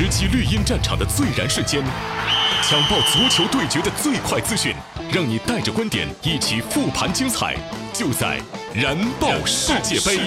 直击绿茵战场的最燃瞬间，抢爆足球对决的最快资讯，让你带着观点一起复盘精彩，就在燃爆世界杯。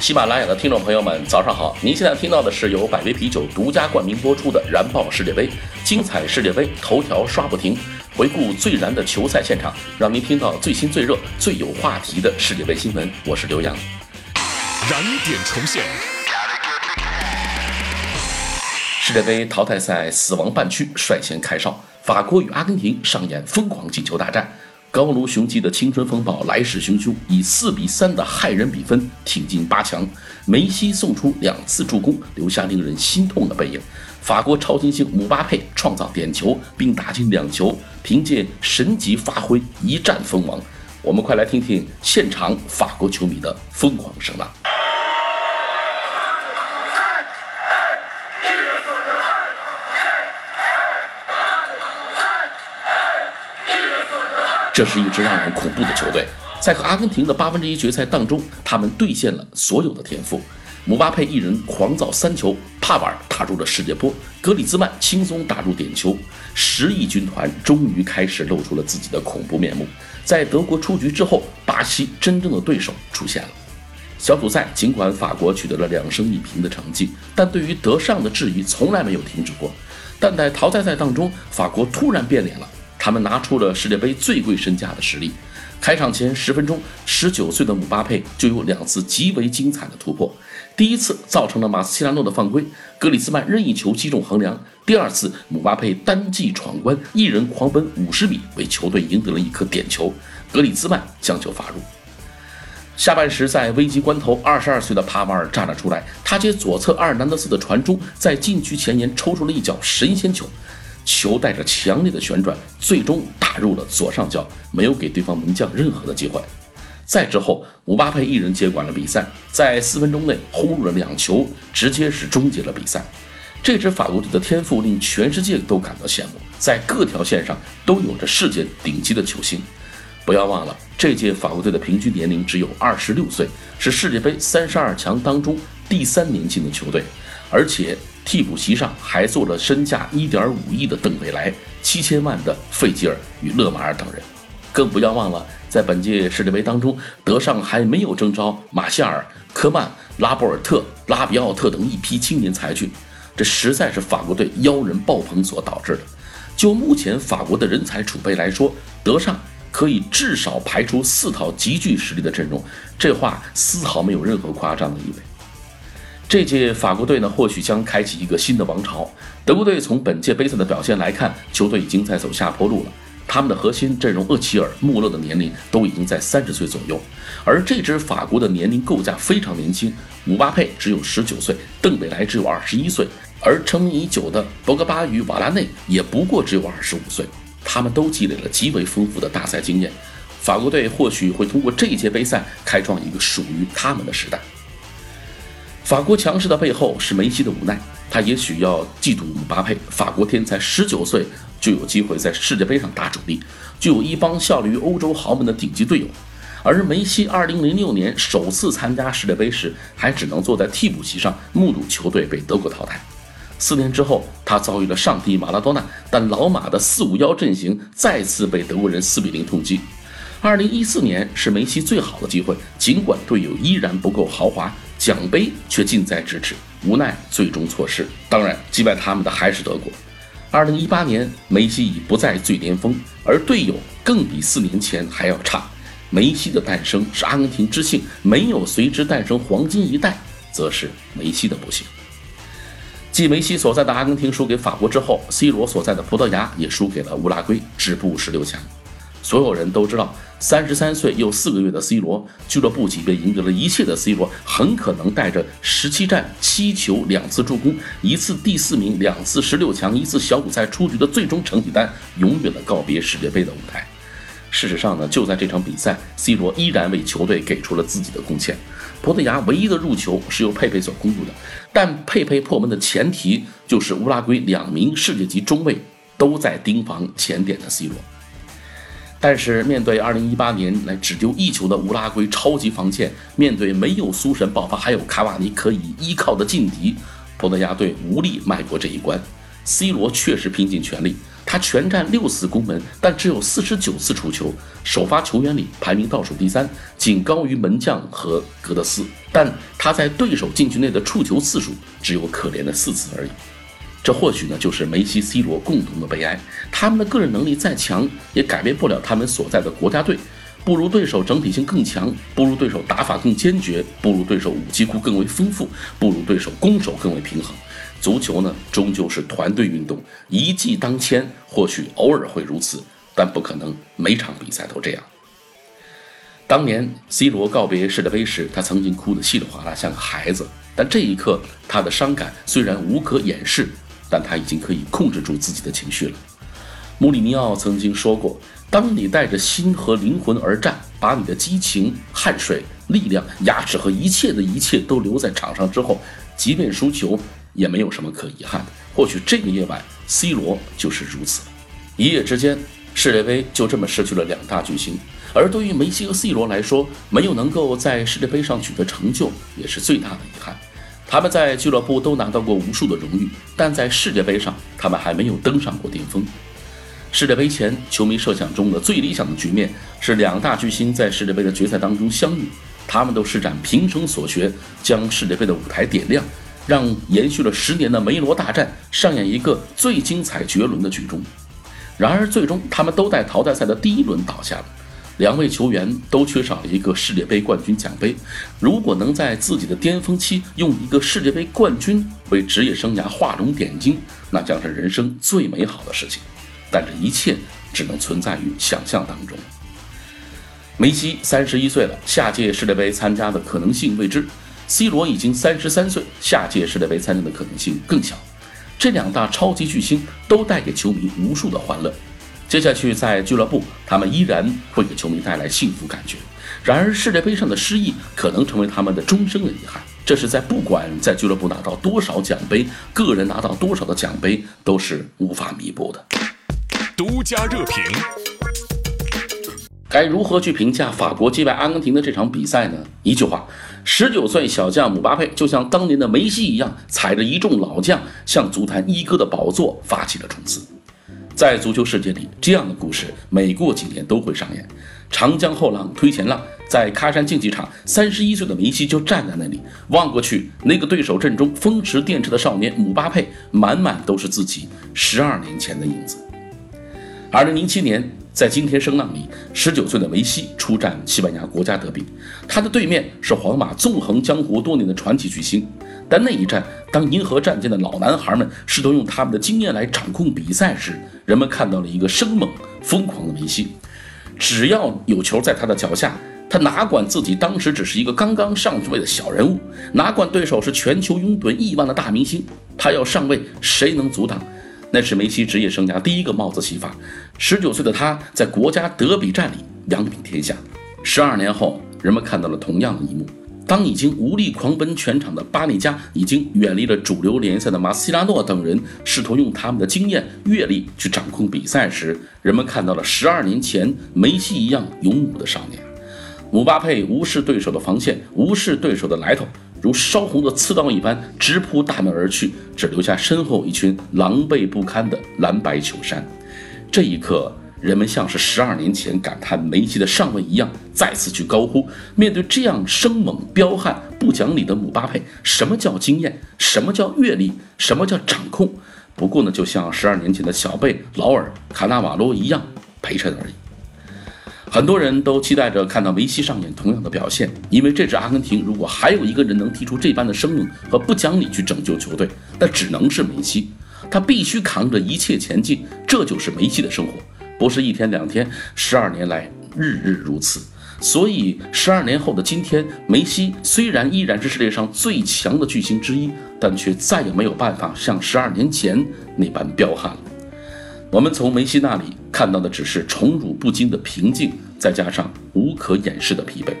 喜马拉雅的听众朋友们，早上好！您现在听到的是由百威啤酒独家冠名播出的《燃爆世界杯》，精彩世界杯，头条刷不停，回顾最燃的球赛现场，让您听到最新、最热、最有话题的世界杯新闻。我是刘洋。燃点重现，世界杯淘汰赛死亡半区率先开哨，法国与阿根廷上演疯狂进球大战。高卢雄鸡的青春风暴来势汹汹，以4-3的骇人比分挺进八强。梅西送出2次助攻，留下令人心痛的背影。法国超新星姆巴佩创造点球并打进2球，凭借神级发挥一战封王。我们快来听听现场法国球迷的疯狂声浪。这是一支让人恐怖的球队，在和阿根廷的1/8决赛当中，他们兑现了所有的天赋。姆巴佩一人狂造3球，帕瓦尔打入了世界波，格里兹曼轻松打入点球。10亿军团终于开始露出了自己的恐怖面目。在德国出局之后，巴西真正的对手出现了。小组赛尽管法国取得了2胜1平的成绩，但对于德尚的质疑从来没有停止过。但在淘汰赛当中，法国突然变脸了。他们拿出了世界杯最贵身价的实力。开场前10分钟，19岁的姆巴佩就有2次极为精彩的突破。第一次造成了马斯切拉诺的犯规，格里兹曼任意球击中横梁。第二次，姆巴佩单骑闯关，一人狂奔50米，为球队赢得了1颗点球。格里兹曼将球罚入。下半时在危急关头，22岁的帕瓦尔站了出来，他接左侧阿尔南德斯的传中，在禁区前沿抽出了一脚神仙球。球带着强烈的旋转，最终打入了左上角，没有给对方门将任何的机会。再之后，姆巴佩一人接管了比赛，在4分钟内轰入了2球，直接是终结了比赛。这支法国队的天赋令全世界都感到羡慕，在各条线上都有着世界顶级的球星。不要忘了，这届法国队的平均年龄只有26岁，是世界杯32强当中第3年轻的球队，而且替补席上还坐了身价1.5亿的邓佩莱、7000万的费吉尔与勒马尔等人。更不要忘了，在本届世界杯当中，德尚还没有征召马夏尔、科曼、拉波尔特、拉比奥特等一批青年才俊，这实在是法国队妖人爆棚所导致的。就目前法国的人才储备来说，德尚可以至少排出4套极具实力的阵容，这话丝毫没有任何夸张的意味。这届法国队呢，或许将开启一个新的王朝。德国队从本届杯赛的表现来看，球队已经在走下坡路了。他们的核心阵容厄齐尔、穆勒的年龄都已经在30岁左右，而这支法国的年龄构架非常年轻，姆巴佩只有19岁，邓佩莱只有21岁，而成名已久的博格巴与瓦拉内也不过只有25岁。他们都积累了极为丰富的大赛经验，法国队或许会通过这一届杯赛开创一个属于他们的时代。法国强势的背后是梅西的无奈，他也许要嫉妒姆巴佩，法国天才19岁就有机会在世界杯上打主力，就有一帮效力于欧洲豪门的顶级队友。而梅西2006年首次参加世界杯时，还只能坐在替补席上目睹球队被德国淘汰。4年之后，他遭遇了上帝马拉多纳，但老马的451阵型再次被德国人4-0痛击。2014年是梅西最好的机会，尽管队友依然不够豪华，奖杯却近在咫尺，无奈最终错失。当然，击败他们的还是德国。2018年，梅西已不在最巅峰，而队友更比4年前还要差。梅西的诞生是阿根廷之幸，没有随之诞生黄金一代，则是梅西的不幸。继梅西所在的阿根廷输给法国之后 ，C 罗所在的葡萄牙也输给了乌拉圭，止步16强。所有人都知道，33岁又4个月的 C 罗，俱乐部级别赢得了一切的 C 罗，很可能带着17战7球、2次助攻、1次第4名、2次16强、1次小组赛出局的最终成绩单，永远的告别世界杯的舞台。事实上呢，就在这场比赛 ，C 罗依然为球队给出了自己的贡献。葡萄牙唯一的入球是由佩佩所攻入的，但佩佩破门的前提就是乌拉圭2名世界级中卫都在盯防前点的 C 罗。但是面对2018年来只丢一球的乌拉圭超级防线，面对没有苏神爆发还有卡瓦尼可以依靠的劲敌，葡萄牙队无力迈过这一关。C 罗确实拼尽全力，他全战6次攻门，但只有49次出球，首发球员里排名倒数第3，仅高于门将和格德斯，但他在对手禁区内的触球次数只有可怜的4次而已。这或许呢，就是梅西 C 罗共同的悲哀，他们的个人能力再强也改变不了他们所在的国家队，不如对手整体性更强，不如对手打法更坚决，不如对手武器库更为丰富，不如对手攻守更为平衡。足球呢，终究是团队运动，一骑当千，或许偶尔会如此，但不可能每场比赛都这样。当年 C 罗告别世界杯时，他曾经哭得稀里哗啦，像个孩子，但这一刻他的伤感虽然无可掩饰，但他已经可以控制住自己的情绪了。穆里尼奥曾经说过，当你带着心和灵魂而战，把你的激情、汗水、力量、牙齿和一切的一切都留在场上之后，即便输球也没有什么可遗憾的。或许这个夜晚 C 罗就是如此。一夜之间，世界杯就这么失去了2大巨星，而对于梅西和 C 罗来说，没有能够在世界杯上取得成就也是最大的遗憾。他们在俱乐部都拿到过无数的荣誉，但在世界杯上他们还没有登上过巅峰。世界杯前，球迷设想中的最理想的局面是2大巨星在世界杯的决赛当中相遇，他们都施展平生所学，将世界杯的舞台点亮，让延续了10年的梅罗大战上演一个最精彩绝伦的剧终。然而最终他们都在淘汰赛的第一轮倒下了，2位球员都缺少了一个世界杯冠军奖杯。如果能在自己的巅峰期用一个世界杯冠军为职业生涯画龙点睛，那将是人生最美好的事情，但这一切只能存在于想象当中。梅西31岁了，下届世界杯参加的可能性未知，C 罗已经33岁，下届世界杯参加的可能性更小。这2大超级巨星都带给球迷无数的欢乐，接下去在俱乐部他们依然会给球迷带来幸福感觉。然而世界杯上的失意可能成为他们的终生的遗憾，这是在不管在俱乐部拿到多少奖杯，个人拿到多少的奖杯都是无法弥补的。独家热评，该如何去评价法国击败阿根廷的这场比赛呢？一句话，19岁小将姆巴佩就像当年的梅西一样，踩着一众老将向足坛一哥的宝座发起了冲刺。在足球世界里，这样的故事每过几年都会上演，长江后浪推前浪。在喀山竞技场，31岁的梅西就站在那里，望过去，那个对手阵中风驰电掣的少年姆巴佩，满满都是自己12年前的影子。2007年在今天声浪里，19岁的梅西出战西班牙国家德比，他的对面是皇马纵横江湖多年的传奇巨星。但那一战，当银河战舰的老男孩们试图用他们的经验来掌控比赛时，人们看到了一个生猛疯狂的梅西。只要有球在他的脚下，他哪管自己当时只是一个刚刚上位的小人物，哪管对手是全球拥趸亿万的大明星，他要上位，谁能阻挡？那是梅西职业生涯第一个帽子戏法，19岁的他在国家德比战里扬名天下。12年后，人们看到了同样的一幕，当已经无力狂奔全场的巴内加，已经远离了主流联赛的马斯切拉诺等人试图用他们的经验阅历去掌控比赛时，人们看到了12年前梅西一样勇武的少年。姆巴佩无视对手的防线，无视对手的来头，如烧红的刺刀一般直扑大门而去，只留下身后一群狼狈不堪的蓝白球衫。这一刻，人们像是12年前感叹梅西的上位一样，再次去高呼，面对这样生猛彪悍不讲理的姆巴佩，什么叫经验，什么叫阅历，什么叫掌控？不过呢，就像12年前的小贝、劳尔、卡纳瓦罗一样陪衬而已。很多人都期待着看到梅西上演同样的表现，因为这支阿根廷如果还有一个人能踢出这般的生猛和不讲理去拯救球队，那只能是梅西。他必须扛着一切前进，这就是梅西的生活，不是一天两天，12年来日日如此。所以12年后的今天，梅西虽然依然是世界上最强的巨星之一，但却再也没有办法像12年前那般彪悍了。我们从梅西那里看到的只是宠辱不惊的平静，再加上无可掩饰的疲惫。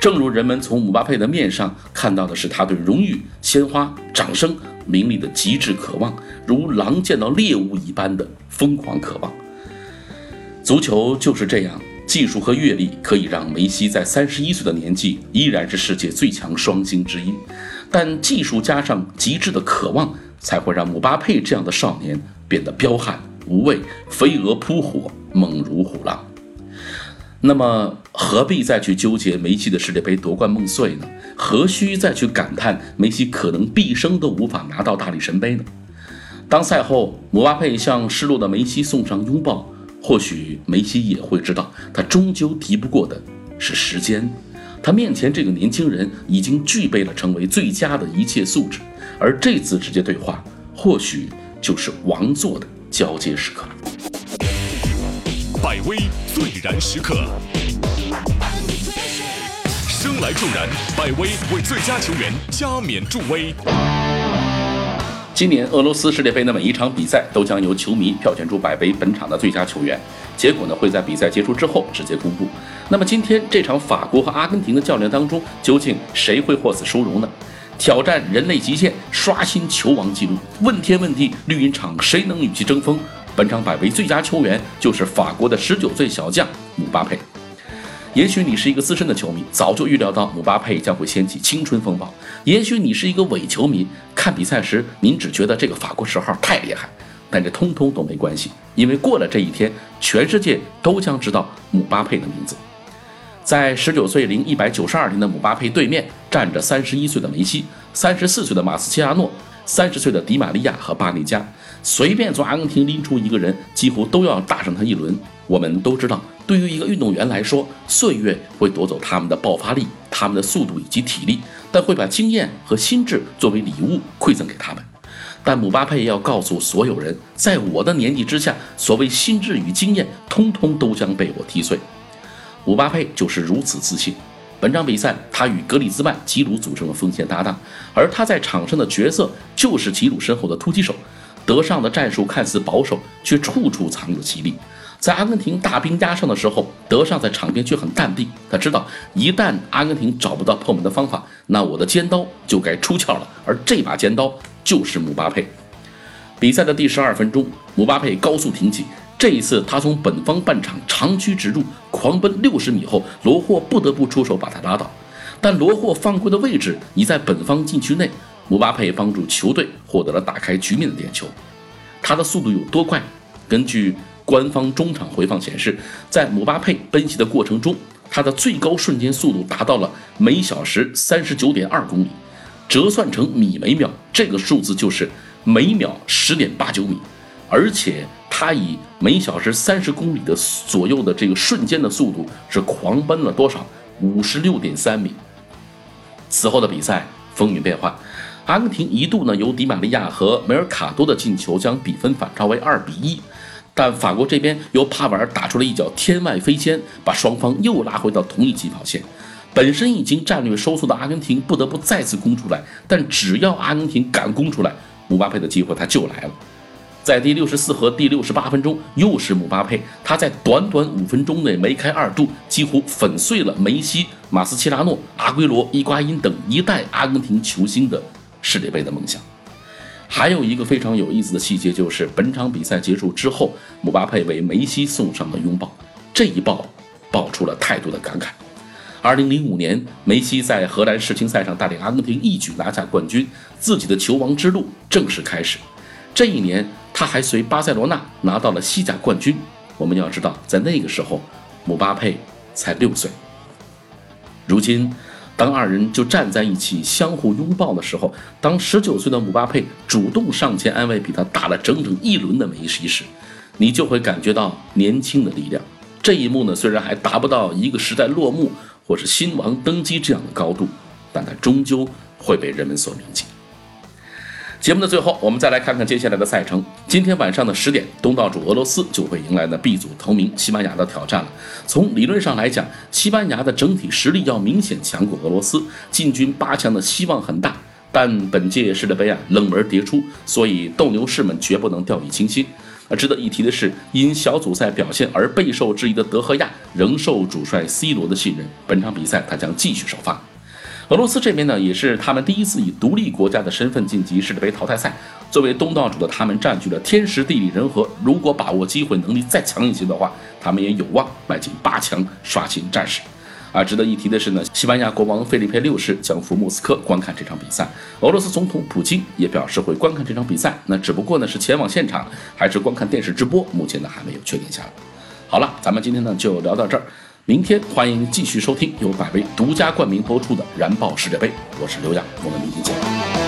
正如人们从姆巴佩的面上看到的是他对荣誉、鲜花、掌声、名利的极致渴望，如狼见到猎物一般的疯狂渴望。足球就是这样，技术和阅历可以让梅西在31岁的年纪依然是世界最强双星之一，但技术加上极致的渴望，才会让姆巴佩这样的少年变得彪悍无畏，飞蛾扑火，猛如虎狼。那么何必再去纠结梅西的世界杯夺冠梦碎呢？何须再去感叹梅西可能毕生都无法拿到大力神杯呢？当赛后姆巴佩向失落的梅西送上拥抱，或许梅西也会知道，他终究敌不过的是时间。他面前这个年轻人已经具备了成为最佳的一切素质，而这次直接对话或许就是王座的交接时刻。百威最燃时刻，生来助燃，百威为最佳球员加冕助威。今年俄罗斯世界杯的每一场比赛都将由球迷票选出百威本场的最佳球员，结果呢会在比赛结束之后直接公布。那么今天这场法国和阿根廷的较量当中，究竟谁会获此殊荣呢？挑战人类极限，刷新球王纪录，问天问地绿茵场，谁能与其争锋？本场百威最佳球员就是法国的19岁小将姆巴佩。也许你是一个资深的球迷，早就预料到姆巴佩将会掀起青春风暴。也许你是一个伪球迷，看比赛时您只觉得这个法国10号太厉害，但这通通都没关系，因为过了这一天，全世界都将知道姆巴佩的名字。在19岁092天的姆巴佩对面站着31岁的梅西、34岁的马斯切拉诺、30岁的迪玛利亚和巴内加，随便从阿根廷拎出一个人，几乎都要大上他一轮。我们都知道，对于一个运动员来说，岁月会夺走他们的爆发力、他们的速度以及体力，但会把经验和心智作为礼物馈赠给他们。但姆巴佩要告诉所有人，在我的年纪之下，所谓心智与经验，通通都将被我踢碎。姆巴佩就是如此自信。本场比赛，他与格里兹曼、吉鲁组成了锋线搭档，而他在场上的角色就是吉鲁身后的突击手。德尚的战术看似保守，却处处藏着其力。在阿根廷大兵压上的时候，德尚在场边却很淡定，他知道一旦阿根廷找不到破门的方法，那我的尖刀就该出鞘了，而这把尖刀就是姆巴佩。比赛的第12分钟，姆巴佩高速挺起，这一次他从本方半场长驱直入，狂奔60米后，罗霍不得不出手把他拉倒，但罗霍犯规的位置已在本方禁区内，姆巴佩帮助球队获得了打开局面的点球。他的速度有多快？根据官方中场回放显示，在姆巴佩奔袭的过程中，他的最高瞬间速度达到了每小时 39.2 公里，折算成米每秒，这个数字就是每秒 10.89 米，而且他以每小时30公里的左右的这个瞬间的速度是狂奔了多少？ 56.3 米。此后的比赛风云变幻，阿根廷一度呢由迪玛利亚和梅尔卡多的进球将比分反超为2比1，但法国这边由帕瓦尔打出了一脚天外飞仙，把双方又拉回到同一起跑线。本身已经战略收缩的阿根廷不得不再次攻出来，但只要阿根廷敢攻出来，姆巴佩的机会他就来了。在第64和第68分钟，又是姆巴佩，他在短短5分钟内梅开二度，几乎粉碎了梅西、马斯切拉诺、阿圭罗、伊瓜因等一代阿根廷球星的世界杯的梦想。还有一个非常有意思的细节，就是本场比赛结束之后，姆巴佩为梅西送上了拥抱，这一抱爆出了太多的感慨。2005年梅西在荷兰世青赛上带领阿根廷一举拿下冠军，自己的球王之路正式开始。这一年他还随巴塞罗那拿到了西甲冠军。我们要知道，在那个时候姆巴佩才6岁。如今当二人就站在一起相互拥抱的时候，当19岁的姆巴佩主动上前安慰比他大了整整1轮的梅西时，你就会感觉到年轻的力量。这一幕呢，虽然还达不到一个时代落幕或是新王登基这样的高度，但它终究会被人们所铭记。节目的最后，我们再来看看接下来的赛程。今天晚上的10点，东道主俄罗斯就会迎来呢 B 组头名西班牙的挑战了。从理论上来讲，西班牙的整体实力要明显强过俄罗斯，进军8强的希望很大。但本届世界杯啊，冷门迭出，所以斗牛士们绝不能掉以轻心。值得一提的是，因小组赛表现而备受质疑的德赫亚仍受主帅 C 罗的信任，本场比赛他将继续首发。俄罗斯这边呢，也是他们第一次以独立国家的身份晋级世界杯淘汰赛。作为东道主的他们占据了天时地利人和，如果把握机会能力再强一些的话，他们也有望迈进八强，刷新战史。啊，值得一提的是呢，西班牙国王费利佩六世将赴莫斯科观看这场比赛。俄罗斯总统普京也表示会观看这场比赛，那只不过呢是前往现场还是观看电视直播，目前呢还没有确定下来。好了，咱们今天呢就聊到这儿，明天欢迎继续收听由百威独家冠名播出的《燃爆世界杯》，我是刘洋，我们明天见。